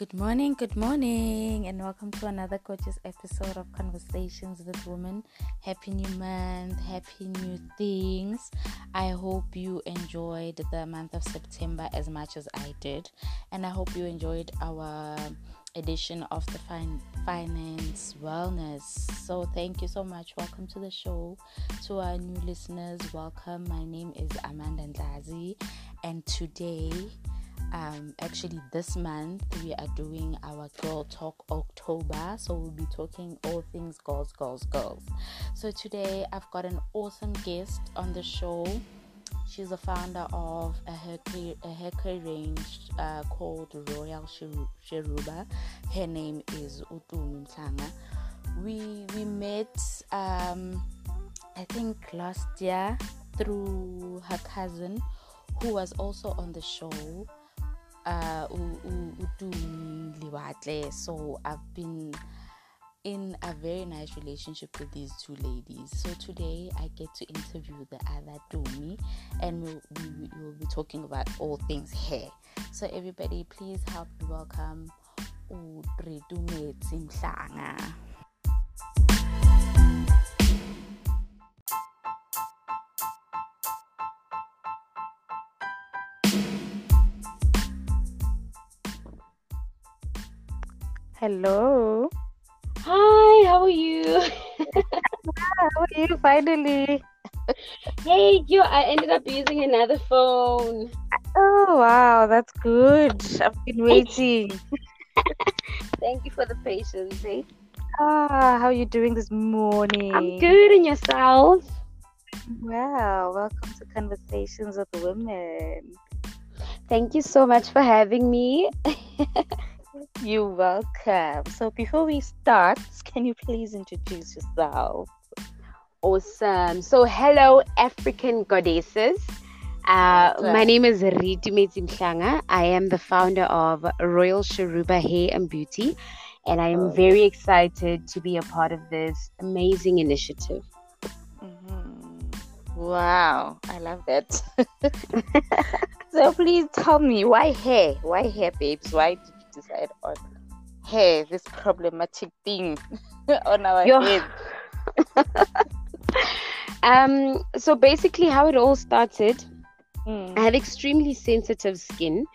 Good morning, and welcome to another gorgeous episode of Conversations with Women. Happy new month, happy new things. I hope you enjoyed the month of September as much as I did, and I hope you enjoyed our edition of the Finance Wellness. So thank you so much. Welcome to the show. To our new listeners, welcome. My name is Amanda Ndazi, and today, actually this month, we are doing our Girl Talk October, so we'll be talking all things girls. So today I've got an awesome guest on the show. She's a founder of a hair care range called Royal Shuruba. Her name is Ridu Mhlanga. We met I think last year through her cousin, who was also on the show. So I've been in a very nice relationship with these two ladies. So today I get to interview the other Dumi, and we'll be talking about all things hair. So everybody, please help me welcome Ridu Mhlanga. Hello. Hi, how are you? How are you finally? Hey, I ended up using another phone. Oh, wow, that's good. I've been waiting. Thank you for the patience. Eh? How are you doing this morning? I'm good, and yourself? Wow, welcome to Conversations with Women. Thank you so much for having me. You're welcome. So before we start, can you please introduce yourself? Awesome. So hello, African goddesses. My name is Ridu Mhlanga. I am the founder of Royal Shuruba Hair and Beauty, and I am very excited to be a part of this amazing initiative. Mm-hmm. Wow, I love that. So please tell me, why hair? Why hair, babes? Why did decide on hair, this problematic thing on our head? So basically how it all started, I have extremely sensitive skin,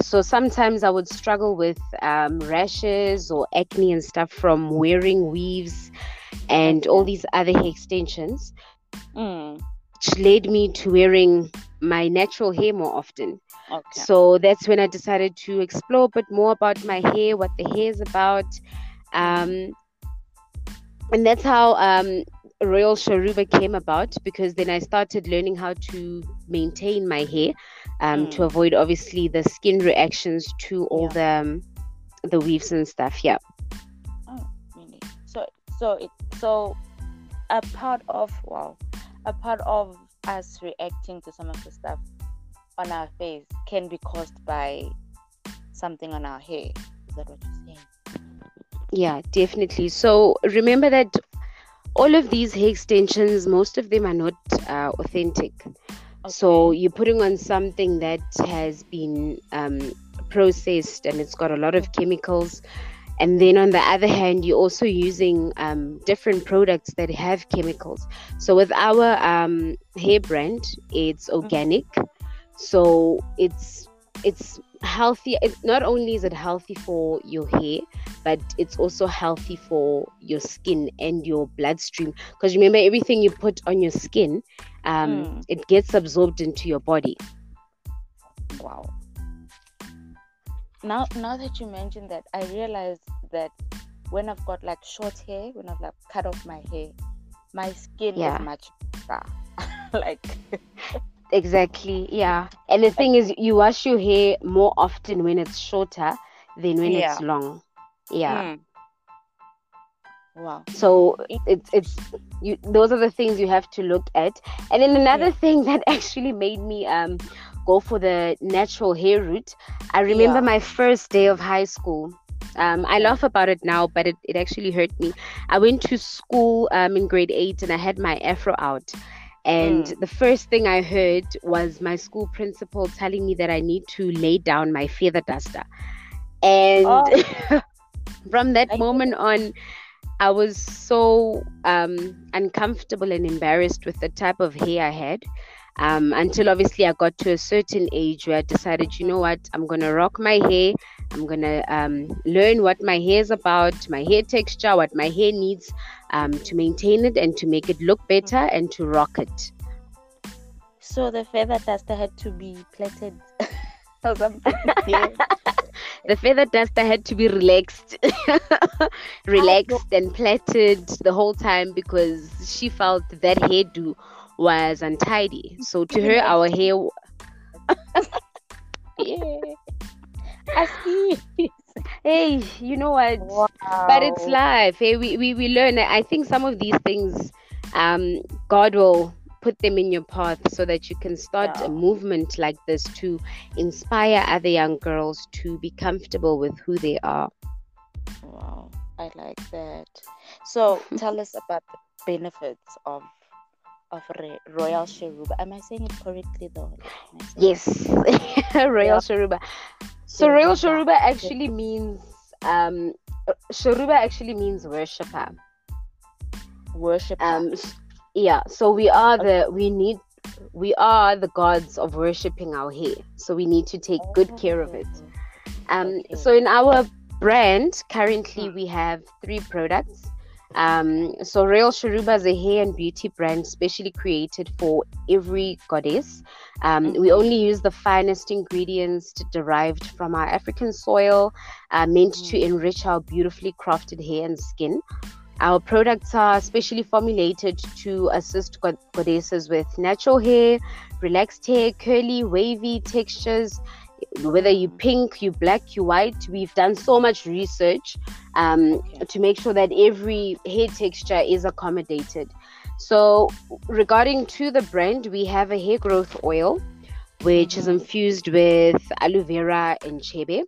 so sometimes I would struggle with rashes or acne and stuff from wearing weaves and all these other hair extensions, which led me to wearing my natural hair more often. Okay. So that's when I decided to explore a bit more about my hair, what the hair is about, and that's how Royal Shuruba came about, because then I started learning how to maintain my hair to avoid obviously the skin reactions to all the weaves and stuff. Oh, really? So a part of us reacting to some of the stuff on our face can be caused by something on our hair. Is that what you're saying? Yeah, definitely. So remember that all of these hair extensions, most of them are not authentic. Okay. So you're putting on something that has been processed, and it's got a lot of chemicals. And then on the other hand, you're also using different products that have chemicals. So with our hair brand, it's organic. So it's healthy. Not only is it healthy for your hair, but it's also healthy for your skin and your bloodstream. Because remember, everything you put on your skin, it gets absorbed into your body. Wow. Now that you mentioned that, I realized that when I've got like short hair, when I've like cut off my hair, my skin is much better. Like. Exactly, yeah. And the thing is, you wash your hair more often when it's shorter than when it's long. Yeah. Wow. So it's you. Those are the things you have to look at. And then another thing that actually made me go for the natural hair route. I remember my first day of high school. I laugh about it now, but it actually hurt me. I went to school in grade 8, and I had my afro out. And the first thing I heard was my school principal telling me that I need to lay down my feather duster. And from that moment on, I was so uncomfortable and embarrassed with the type of hair I had, until obviously I got to a certain age where I decided, you know what, I'm going to rock my hair. I'm going to learn what my hair is about, my hair texture, what my hair needs to maintain it and to make it look better and to rock it. So the feather duster had to be plaited or something. Yeah. The feather duster had to be relaxed and plaited the whole time, because she felt that hairdo was untidy. So to her, our hair... Hey, you know what? Wow. But it's life. Hey, we learn. I think some of these things, God will put them in your path so that you can start a movement like this to inspire other young girls to be comfortable with who they are. Wow, I like that. So tell us about the benefits of Royal Shuruba. Am I saying it correctly though? Yes, Royal Shuruba. So Royal Shuruba actually means worshipper. Worshipper. So we are the gods of worshipping our hair. So we need to take good care of it. So in our brand currently we have 3 products. So Royal Shuruba is a hair and beauty brand specially created for every goddess. We only use the finest ingredients derived from our African soil, meant to enrich our beautifully crafted hair and skin. Our products are specially formulated to assist goddesses with natural hair, relaxed hair, curly, wavy textures, whether you pink, you black, you white. We've done so much research to make sure that every hair texture is accommodated. So regarding to the brand, we have a hair growth oil, which is infused with aloe vera and chebe.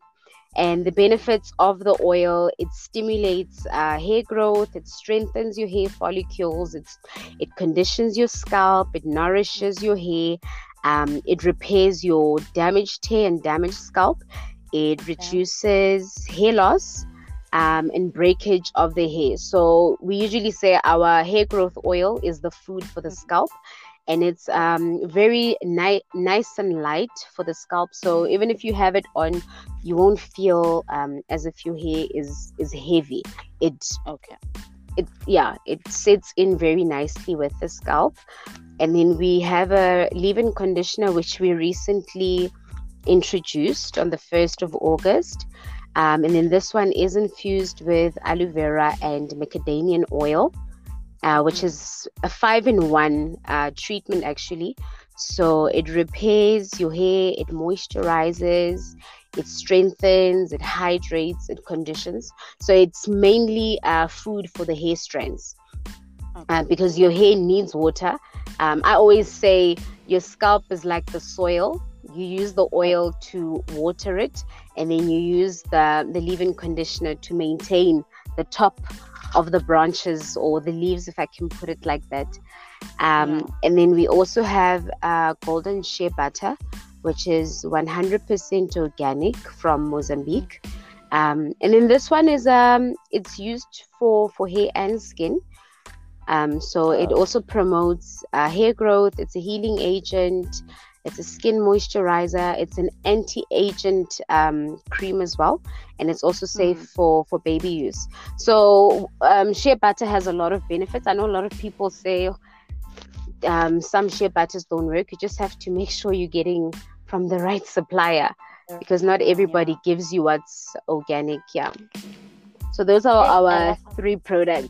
And the benefits of the oil, it stimulates hair growth, it strengthens your hair follicles, it conditions your scalp, it nourishes your hair, it repairs your damaged hair and damaged scalp, it reduces hair loss and breakage of the hair. So we usually say our hair growth oil is the food for the scalp. And it's very nice and light for the scalp. So even if you have it on, you won't feel as if your hair is heavy. It sits in very nicely with the scalp. And then we have a leave-in conditioner, which we recently introduced on the 1st of August. And then this one is infused with aloe vera and macadamia oil. Which is a 5-in-1 treatment, actually. So it repairs your hair, it moisturizes, it strengthens, it hydrates, it conditions. So it's mainly food for the hair strands, because your hair needs water. I always say your scalp is like the soil. You use the oil to water it, and then you use the leave-in conditioner to maintain the top of the branches or the leaves, if I can put it like that. And then we also have golden shea butter, which is 100% organic from Mozambique. And then this one is it's used for hair and skin. So it also promotes hair growth. It's a healing agent. It's a skin moisturizer. It's an anti-agent cream as well. And it's also safe for baby use. So shea butter has a lot of benefits. I know a lot of people say some shea butters don't work. You just have to make sure you're getting from the right supplier, because not everybody gives you what's organic. Yeah. So those are our 3 products.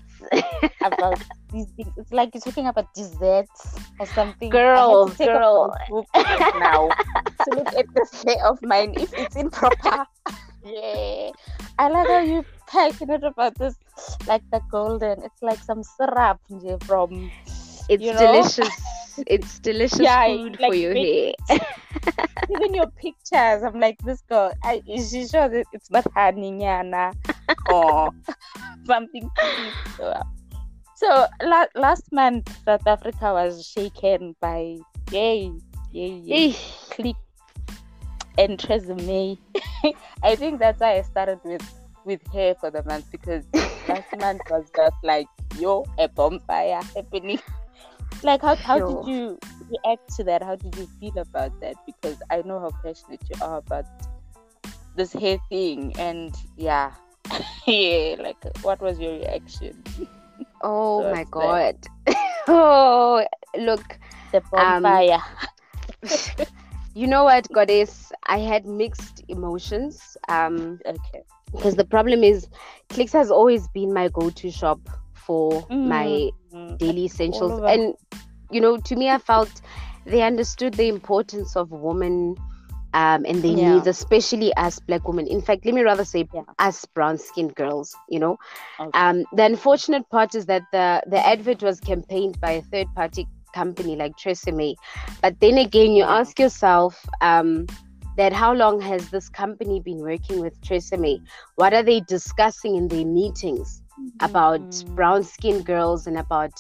About these things. It's like you're talking about desserts or something. Girl. Now to look at the state of mine, if it's improper. I love how you're passionate about this, like the golden. It's like some syrup from. It's delicious. It's delicious food like for your hair. Even your pictures, I'm like, this girl. Is she sure that it's not Haninyana or something? So last month, South Africa was shaken by Clicks. and Tresemme. I think that's why I started with her for the month, because last month was just like, yo, a bonfire happening. Like, how did you react to that? How did you feel about that? Because I know how passionate you are about this hair thing, and yeah. Yeah, like, what was your reaction? Oh, so my God. Oh, look. The bonfire. You know what, Goddess? I had mixed emotions. Okay. Because the problem is, Clicks has always been my go-to shop for my daily essentials. And, you know, to me, I felt they understood the importance of women and their needs, especially us black women. In fact, let me rather say us brown-skinned girls, you know. Okay. The unfortunate part is that the advert was campaigned by a third-party company like Tresemme. But then again, you ask yourself... that how long has this company been working with Tresemme? What are they discussing in their meetings about brown-skinned girls and about,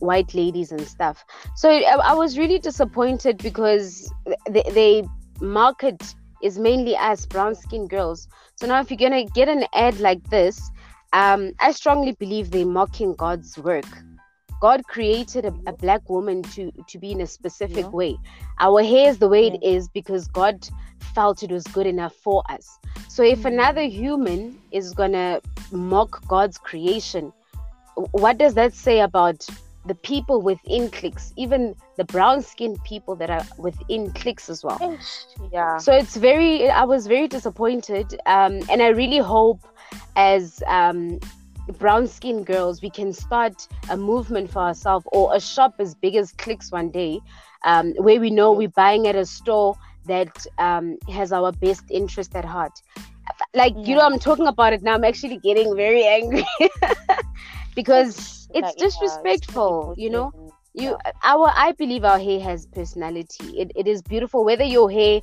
white ladies and stuff? So I was really disappointed because they market is mainly as brown-skinned girls. So now if you're going to get an ad like this, I strongly believe they're mocking God's work. God created a black woman to be in a specific way. Our hair is the way it is because God felt it was good enough for us. So if another human is going to mock God's creation, what does that say about the people within Clicks, even the brown-skinned people that are within Clicks as well? Yeah. So I was very disappointed. And I really hope as... brown-skinned girls, we can start a movement for ourselves, or a shop as big as Clicks one day, where we know we're buying at a store that has our best interest at heart. Like, you know, I'm talking about it now. I'm actually getting very angry because it's disrespectful, you know. I believe our hair has personality. It is beautiful. Whether your hair...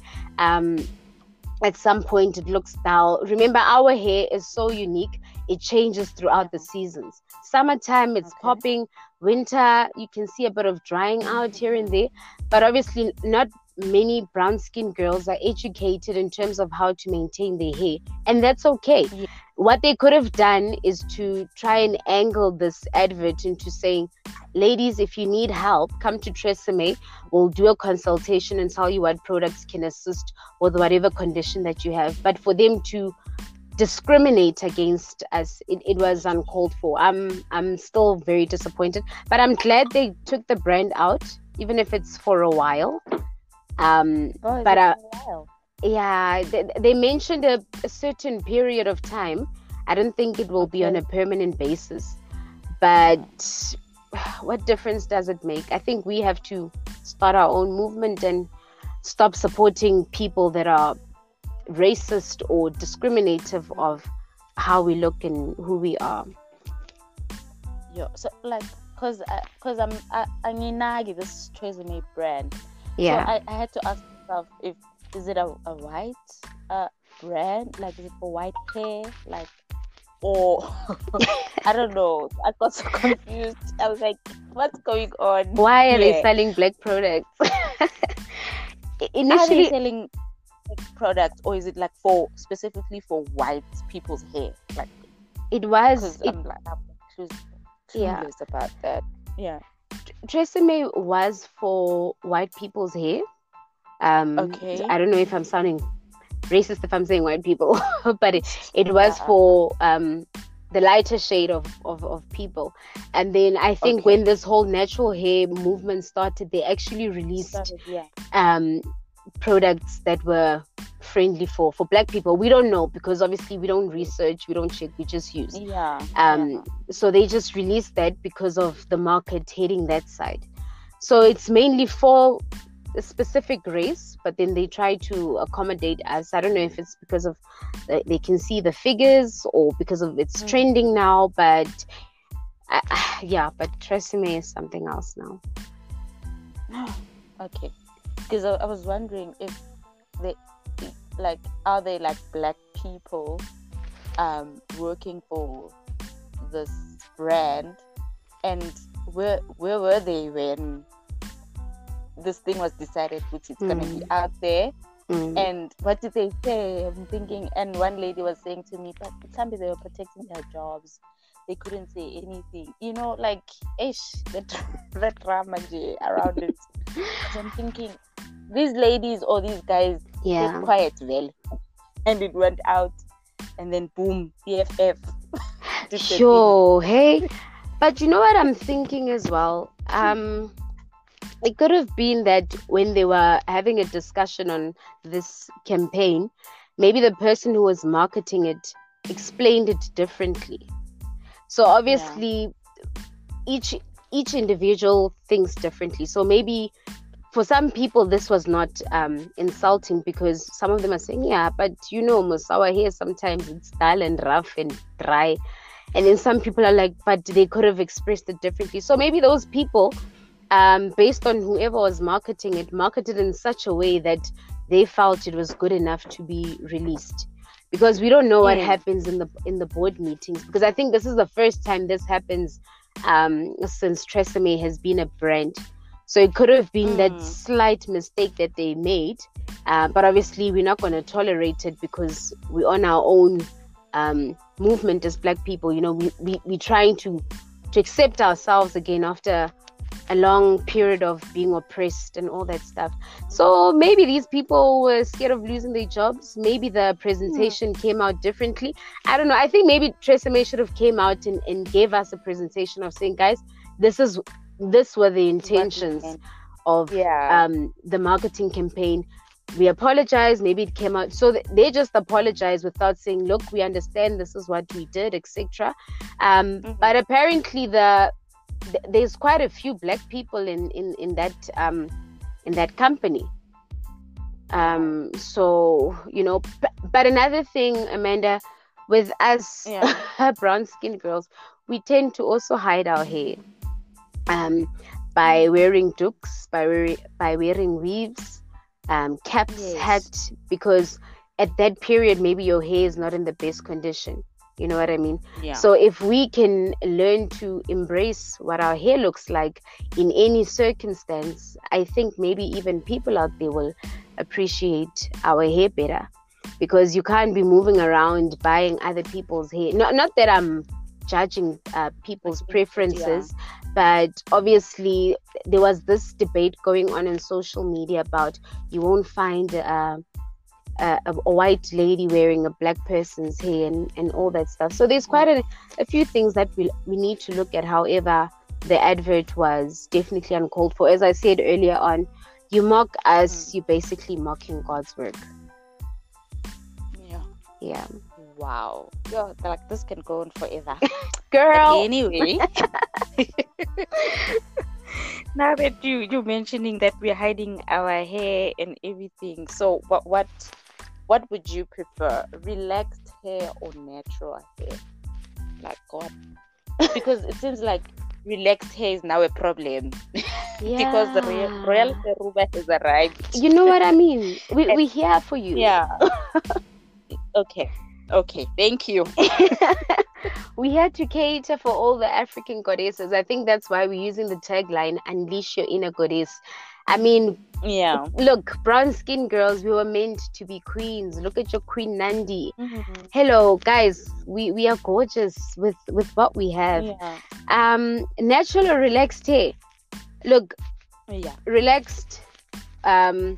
at some point it looks dull. Remember, our hair is so unique. It changes throughout the seasons. Summertime, it's popping. Winter, you can see a bit of drying out here and there. But obviously, not many brown-skinned girls are educated in terms of how to maintain their hair. And that's okay. Yeah. What they could have done is to try and angle this advert into saying, ladies, if you need help, come to Tresemme. We'll do a consultation and tell you what products can assist with whatever condition that you have. But for them to discriminate against us, it was uncalled for. I'm still very disappointed. But I'm glad they took the brand out, even if it's for a while. Yeah, they mentioned a certain period of time. I don't think it will be on a permanent basis. But what difference does it make? I think we have to start our own movement and stop supporting people that are racist or discriminative of how we look and who we are. Yeah, so like, cause I'm inagi this Tresemme brand. Yeah, so I had to ask myself if. Is it a white brand? Like, is it for white hair? Like, or I don't know. I got so confused. I was like, what's going on? Why are they selling black products? Initially, are they selling black products, or is it like for specifically for white people's hair? Like, it was. I'm like, I'm curious about that. Yeah, Tresemme was for white people's hair. I don't know if I'm sounding racist if I'm saying white people, but it was for the lighter shade of people. And then I think when this whole natural hair movement started, they actually released products that were friendly for black people. We don't know, because obviously we don't research, we don't check, we just use. So they just released that because of the market hitting that side. So it's mainly for a specific race, but then they try to accommodate us. I don't know if it's because of they can see the figures or because of it's trending now, but but Tresemme is something else now. Okay, because I was wondering if they like, are they like black people working for this brand, and where were they when this thing was decided, which it's going to be out there. And what did they say? I'm thinking, and one lady was saying to me, but somebody, they were protecting their jobs. They couldn't say anything. You know, like, the drama around it. So I'm thinking, these ladies or these guys, they're quiet, well. And it went out, and then boom, BFF. Sure, hey. But you know what I'm thinking as well? It could have been that when they were having a discussion on this campaign, maybe the person who was marketing it explained it differently. So obviously, each individual thinks differently. So maybe for some people, this was not insulting, because some of them are saying, yeah, but you know, Ms, our hair sometimes it's dull and rough and dry. And then some people are like, but they could have expressed it differently. So maybe those people, based on whoever was marketing it, marketed in such a way that they felt it was good enough to be released. Because we don't know what happens in the board meetings. Because I think this is the first time this happens since Tresemme has been a brand. So it could have been that slight mistake that they made. But obviously, we're not going to tolerate it, because we're on our own movement as Black people. You know, we're trying to accept ourselves again after a long period of being oppressed and all that stuff. So maybe these people were scared of losing their jobs. Maybe the presentation came out differently. I don't know. I think maybe Tresemme should have came out and gave us a presentation of saying, guys, these were the intentions of the marketing campaign. We apologize. Maybe it came out. So they just apologize without saying, look, we understand this is what we did, etc. But apparently there's quite a few Black people in that company. So, you know, but another thing, Amanda, with us brown-skinned girls, we tend to also hide our hair by wearing dukes, by wearing weaves, caps, hats, because at that period, maybe your hair is not in the best condition. You know what I mean? Yeah. So if we can learn to embrace what our hair looks like in any circumstance, I think maybe even people out there will appreciate our hair better, because you can't be moving around buying other people's hair. Not that I'm judging people's preferences, but obviously there was this debate going on social media about you won't find a white lady wearing a Black person's hair and all that stuff. So there's quite a few things that we need to look at. However, the advert was definitely uncalled for. As I said earlier on, you mock us, you're basically mocking God's work. Yeah. Wow. Yo, like, this can go on forever. Girl. But anyway. Now that you're mentioning that we're hiding our hair and everything, so what would you prefer, relaxed hair or natural hair? Like, God, because it seems like relaxed hair is now a problem. Because the Royal Shuruba has arrived. You know what I mean? We're here for you. Yeah. Okay. Thank you. We had to cater for all the African goddesses. I think that's why we're using the tagline, unleash your inner goddess. I mean, look, brown-skinned girls, we were meant to be queens. Look at your Queen Nandi. Mm-hmm. Hello, guys. We are gorgeous with what we have. Yeah. Natural or relaxed hair? Look, relaxed. I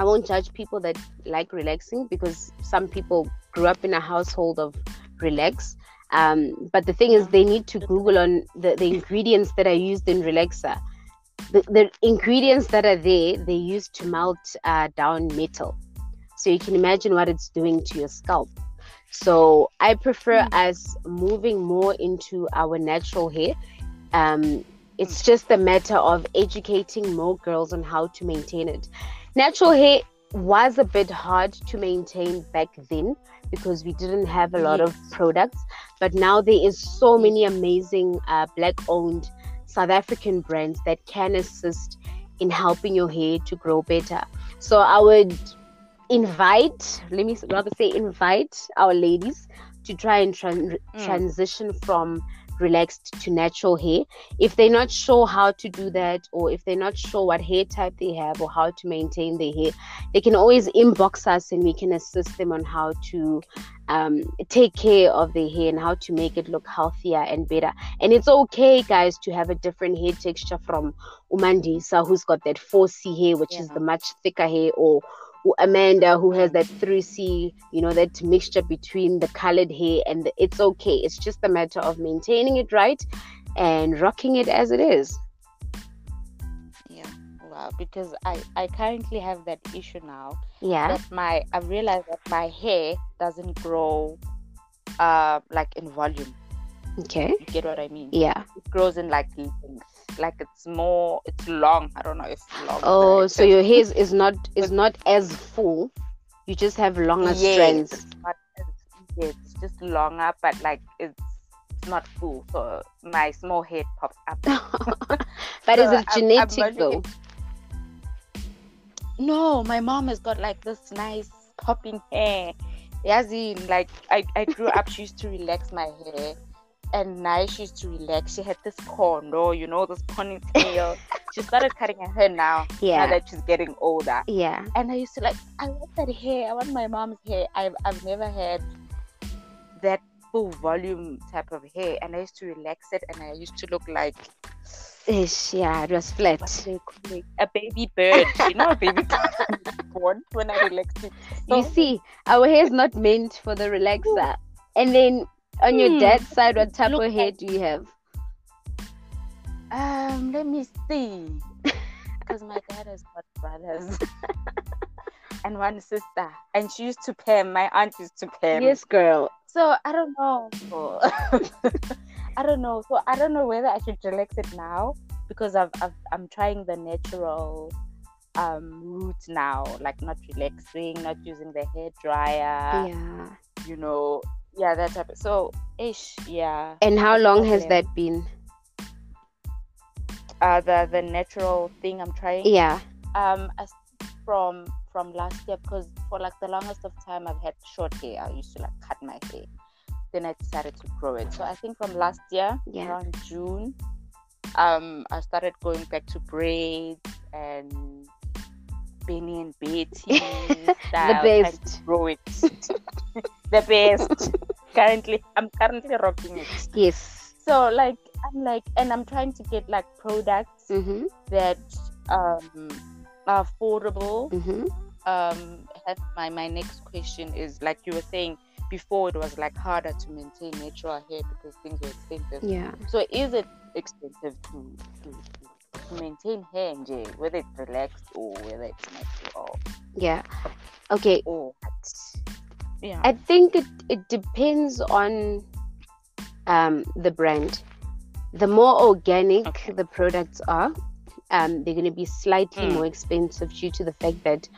won't judge people that like relaxing, because some people grew up in a household of relax. But the thing is, they need to Google on the ingredients that are used in relaxer. The ingredients that are there, they use to melt down metal. So you can imagine what it's doing to your scalp. So I prefer us moving more into our natural hair. It's just a matter of educating more girls on how to maintain it. Natural hair was a bit hard to maintain back then, because we didn't have a lot of products, but now there is so many amazing Black-owned South African brands that can assist in helping your hair to grow better. So I would invite our ladies to try and transition from relaxed to natural hair. If they're not sure how to do that, or if they're not sure what hair type they have or how to maintain their hair, they can always inbox us and we can assist them on how to take care of their hair and how to make it look healthier and better. And it's okay, guys, to have a different hair texture from Umandisa, who's got that 4C hair, which is the much thicker hair, or Amanda, who has that 3C, you know, that mixture between the colored hair. And it's okay. It's just a matter of maintaining it right and rocking it as it is. Yeah, wow. Because I currently have that issue now. Yeah. That I've realized that my hair doesn't grow like in volume. Okay. You get what I mean? Yeah. It grows in like length. Like it's long. I don't know if it's long. Oh, so your hair is not as full. You just have longer strands. It's just longer, but like it's not full. So my small head pops up. But so is it genetic though? No, my mom has got like this nice popping hair. Yazin, like I grew up, she used to relax my hair. And now she used to relax. She had this condo, you know, this ponytail. She started cutting her hair now. Yeah. Now that she's getting older. Yeah. And I used to I want that hair. I want my mom's hair. I've never had that full volume type of hair. And I used to relax it, and I used to look like ish. Yeah, it was flat. A baby bird. You know, a baby bird. When I relaxed it. So, you see, our hair is not meant for the relaxer. And then, on your dad's side, what type of hair do you have? Let me see. Because my dad has got brothers and one sister, and she used to perm. My aunt used to perm. Yes, girl. So I don't know. I don't know. So I don't know whether I should relax it now, because I'm trying the natural route now, like not relaxing, not using the hair dryer. Yeah. You know. Yeah, that type of, so, ish, yeah. And how long has that been? The natural thing I'm trying? Yeah. From last year, because for like the longest of time I've had short hair. I used to like cut my hair. Then I decided to grow it. So I think from last year, around June, I started going back to braids and Benny and Betty style. The best. Grow it. The best. I'm currently rocking it. Yes. So and I'm trying to get like products that are affordable. Mm-hmm. My next question is, like you were saying before, it was like harder to maintain natural hair because things were expensive. Yeah. So is it expensive to maintain hair and gel, whether it's relaxed or whether it's natural? Yeah. Okay. Or yeah. I think it depends on the brand. The more organic the products are, they're going to be slightly more expensive due to the fact that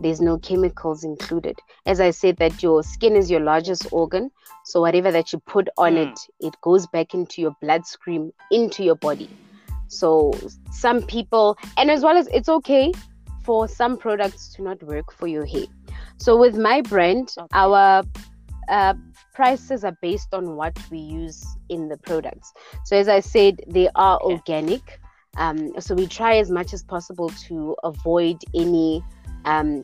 there's no chemicals included. As I said, that your skin is your largest organ, so whatever that you put on it goes back into your bloodstream, into your body. So some people, and as well as it's okay for some products to not work for your hair. So with my brand, our prices are based on what we use in the products. So as I said, they are organic. So we try as much as possible to avoid any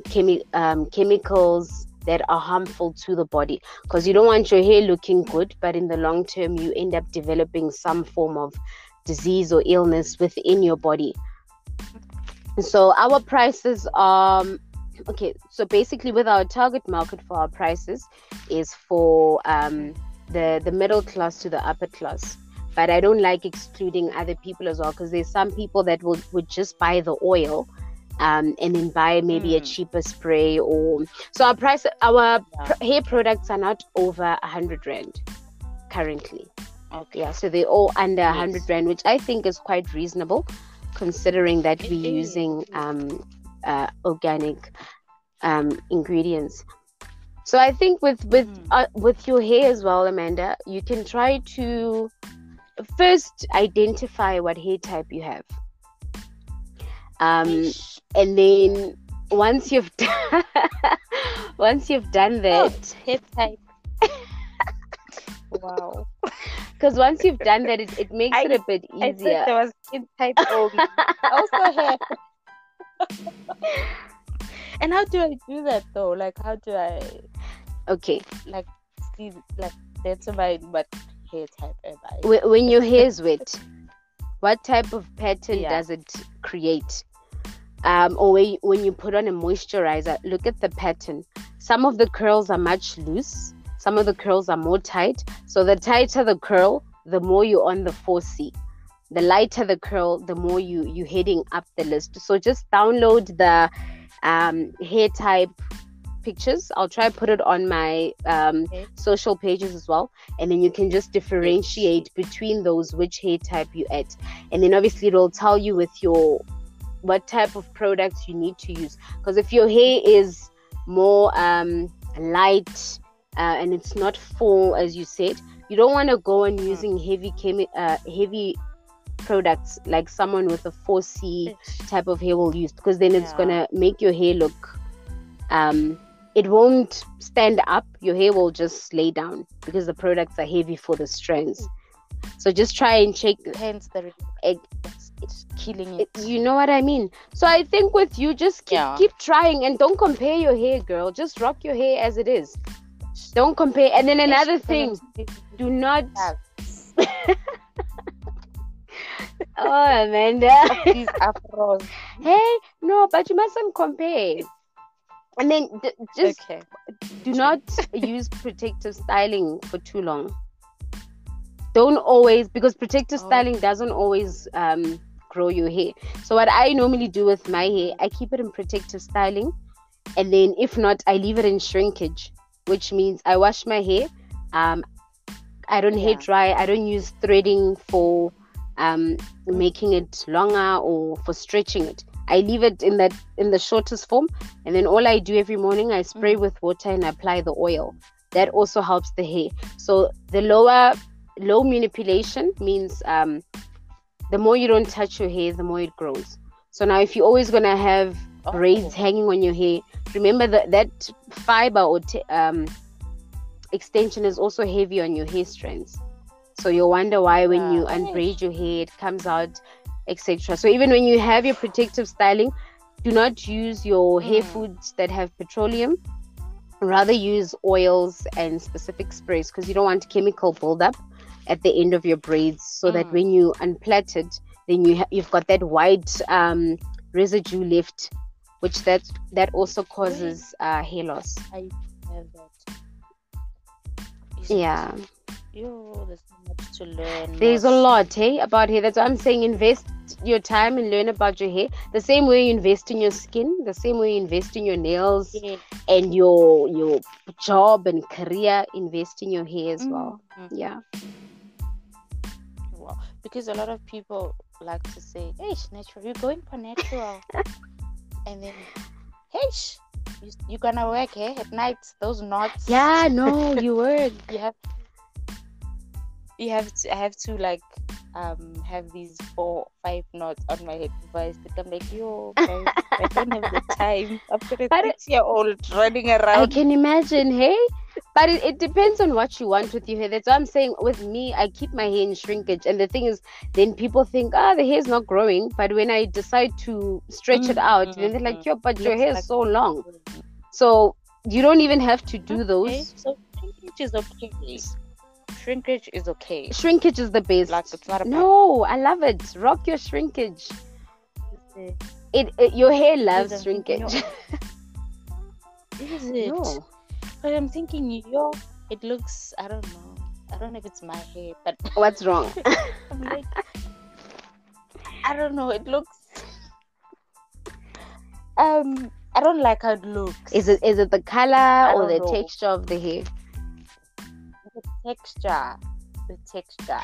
chemicals that are harmful to the body, because you don't want your hair looking good, but in the long term, you end up developing some form of disease or illness within your body. So our prices are... so basically with our target market for our prices is for the middle class to the upper class. But I don't like excluding other people as well, because there's some people that would just buy the oil and then buy maybe a cheaper spray. Or so our price, our hair products are not over 100 Rand currently. Okay. Yeah, so they're all under 100 Rand, which I think is quite reasonable considering that we're using... organic ingredients. So I think with your hair as well, Amanda, you can try to first identify what hair type you have, and then once you've done that, hair type. Wow. Because once you've done that, it makes it a bit easier. I there was inside only. Also hair. And how do I do that though? Like, how do I? Okay. Like, see, like that's about what hair type am I? When your hair is wet, what type of pattern does it create? Or when you put on a moisturizer, look at the pattern. Some of the curls are much loose. Some of the curls are more tight. So the tighter the curl, the more you're on the 4C. The lighter the curl, the more you're heading up the list. So just download the hair type pictures. I'll try to put it on my social pages as well, and then you can just differentiate between those, which hair type you at, and then obviously it'll tell you with your what type of products you need to use. Because if your hair is more light and it's not full, as you said, you don't want to go and using heavy products like someone with a 4C type of hair will use, because then it's gonna make your hair look it won't stand up. Your hair will just lay down because the products are heavy for the strands. So just try and check. Hence the it's killing it. You know what I mean? So I think with you, just keep trying and don't compare your hair, girl. Just rock your hair as it is. Don't compare. And then another thing, do not. Oh, Amanda. These afros. Hey, no, but you mustn't compare. And then just do not use protective styling for too long. Don't always, because protective styling doesn't always grow your hair. So what I normally do with my hair, I keep it in protective styling, and then if not, I leave it in shrinkage, which means I wash my hair. I don't hair dry. I don't use threading for making it longer or for stretching it. I leave it in the shortest form, and then all I do every morning, I spray with water and apply the oil. That also helps the hair. So the low manipulation means the more you don't touch your hair, the more it grows. So now if you're always going to have braids hanging on your hair, remember that fiber or extension is also heavy on your hair strands. So you'll wonder why when you unbraid your hair, it comes out, etc. So even when you have your protective styling, do not use your hair foods that have petroleum. Rather use oils and specific sprays, because you don't want chemical buildup at the end of your braids, so that when you unplait it, then you've got that white residue left, which that also causes hair loss. I have that. Yeah. Yo, there's so much to learn. There's a lot, hey, about hair. That's what I'm saying. Invest your time and learn about your hair. The same way you invest in your skin, the same way you invest in your nails and your job and career, invest in your hair as well. Mm-hmm. Yeah. Wow. Because a lot of people like to say, hey, natural, you're going for natural. And then, hey, you're going to work, hey, at night, those knots. Yeah, no, you work. You have to. I have to like have these 4-5 knots on my head before I sleep. I'm like, yo guys, I don't have the time. After a 6-year-old running around. I can imagine, hey? But it depends on what you want with your hair. That's what I'm saying. With me, I keep my hair in shrinkage. And the thing is, then people think, the hair's not growing. But when I decide to stretch it out, then they're like, yo, but your hair is so long. So you don't even have to do those. So shrinkage is okay. Shrinkage is okay. Shrinkage is the best. Like, it's not a no, I love it. Rock your shrinkage. It your hair loves shrinkage. Is it? No. But I'm thinking, it looks, I don't know. I don't know if it's my hair, but what's wrong? I'm like, I don't know. It looks. I don't like how it looks. Is it the color or the texture of the hair? The texture.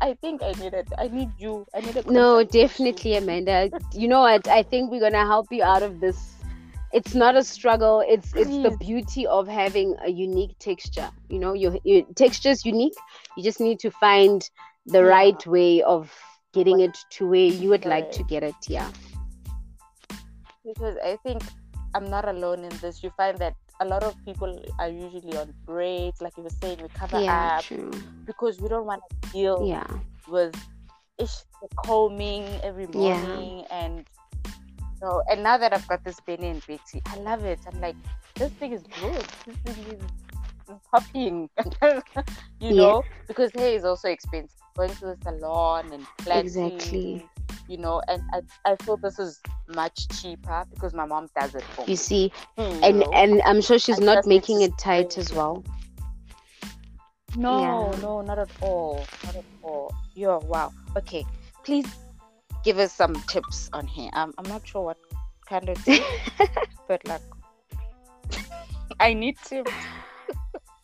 I think I need it. I need it. No, definitely, Amanda. You know what? I think we're gonna help you out of this. It's not a struggle. It's the beauty of having a unique texture. You know, your texture is unique. You just need to find the right way of getting it to where you would like to get it. Yeah. Because I think I'm not alone in this. You find that a lot of people are usually on break, like you were saying, we cover up true. Because we don't want to deal with the combing every morning and so. And now that I've got this Benny and Betty, I love it. I'm like, this thing is good. This thing is popping, know, because hair is also expensive. Going to the salon and planting, you know, and I feel this is much cheaper because my mom does it for me. You see, and I'm sure she's not making it tight as well. No, no, not at all. Not at all. Yo, wow. Okay, please give us some tips on hair. I'm not sure what kind of tips, but like, I need tips.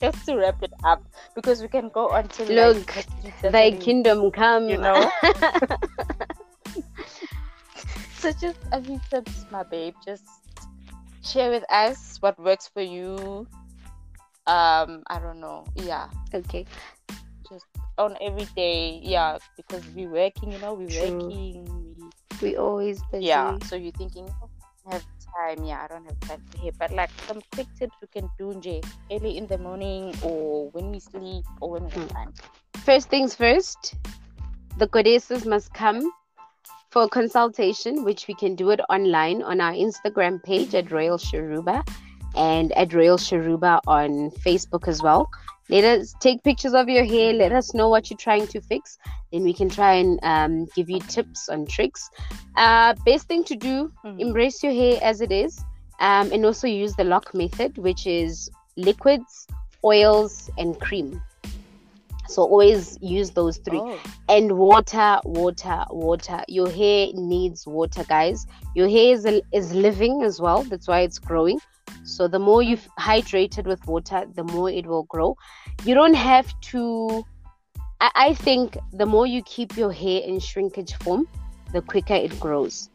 Just to wrap it up, because we can go on to look, like, thy kingdom come, you know. So just a few tips, my babe. Just share with us what works for you. I don't know. Yeah. Okay. Just on every day. Yeah, because we're working. You know, we're working. We always busy. Yeah. So you're thinking, have time, I don't have time for hair, but like some quick tips we can do early in the morning or when we sleep or when we have time. First things first, the goddesses must come for a consultation, which we can do it online on our Instagram page at Royal Shuruba and at Royal Shuruba on Facebook as well. Let us take pictures of your hair. Let us know what you're trying to fix. Then we can try and give you tips and tricks. Best thing to do, embrace your hair as it is. And also use the lock method, which is liquids, oils, and cream. So always use those three. And water. Your hair needs water, guys. Your hair is living as well. That's why it's growing. So the more you've hydrated with water, the more it will grow. You don't have to... I think the more you keep your hair in shrinkage form, the quicker it grows.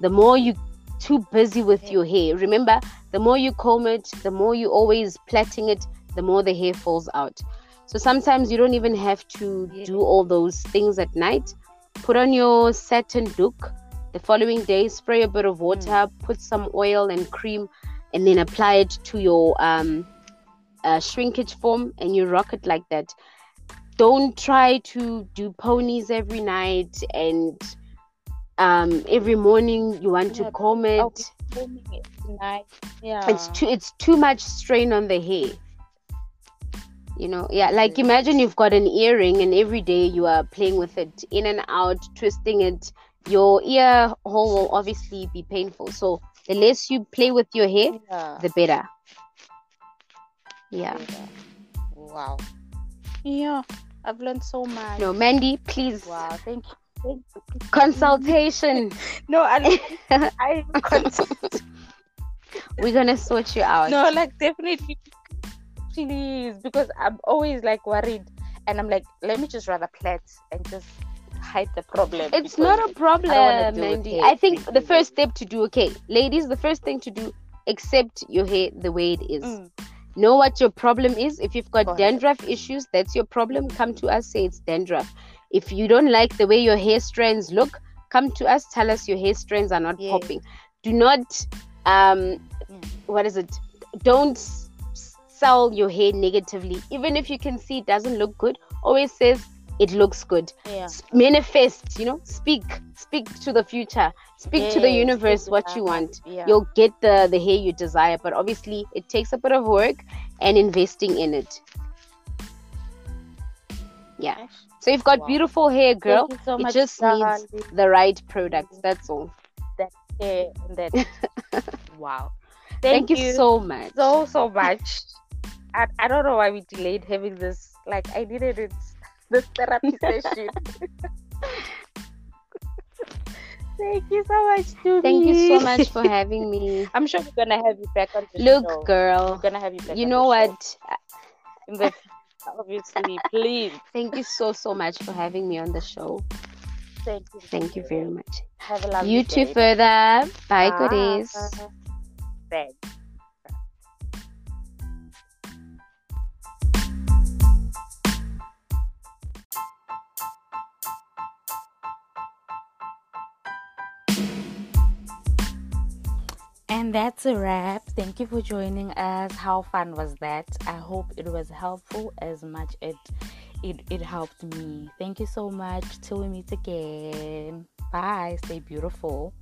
The more you too busy with your hair. Remember, the more you comb it, the more you always plaiting it, the more the hair falls out. So sometimes you don't even have to do all those things at night. Put on your satin duke. The following day, spray a bit of water, put some oil and cream, and then apply it to your shrinkage form, and you rock it like that. Don't try to do ponies every night, and every morning you want to comb it. It's too much strain on the hair. You know, like imagine you've got an earring, and every day you are playing with it, in and out, twisting it. Your ear hole will obviously be painful. So the less you play with your hair, the better. Wow. Yeah, I've learned so much. No, Mandy, please. Wow, thank you. Consultation. No, I we're gonna sort you out. No, like definitely, please, because I'm always like worried, and I'm like, let me just rather plait and just hide the problem. It's not a problem, Mandy. I think the first step to do, ladies, the first thing to do, accept your hair the way it is. Know what your problem is. If you've got dandruff issues, that's your problem. Come to us, say it's dandruff. If you don't like the way your hair strands look, come to us, tell us your hair strands are not popping. Do not, don't sell your hair negatively. Even if you can see it doesn't look good, always says, it looks good. Manifest, you know, speak to the future, speak to the universe what you want. You'll get the hair you desire, but obviously it takes a bit of work and investing in it. So you've got beautiful hair, girl. So it just needs the right products, that's all. That hair and that wow, thank you so much. I don't know why we delayed having this, like I needed it, this therapy session. Thank you so much, Tubi. Thank you so much for having me. I'm sure we're gonna have you back on the show. Look, girl, we're gonna have you back. You know what? Obviously, please. Thank you so much for having me on the show. Thank you. Thank you very much. Have a lovely day. You too. Further. Bye, goodies. Thanks. And that's a wrap. Thank you for joining us. How fun was that? I hope it was helpful as much as it helped me. Thank you so much. Till we meet again. Bye. Stay beautiful.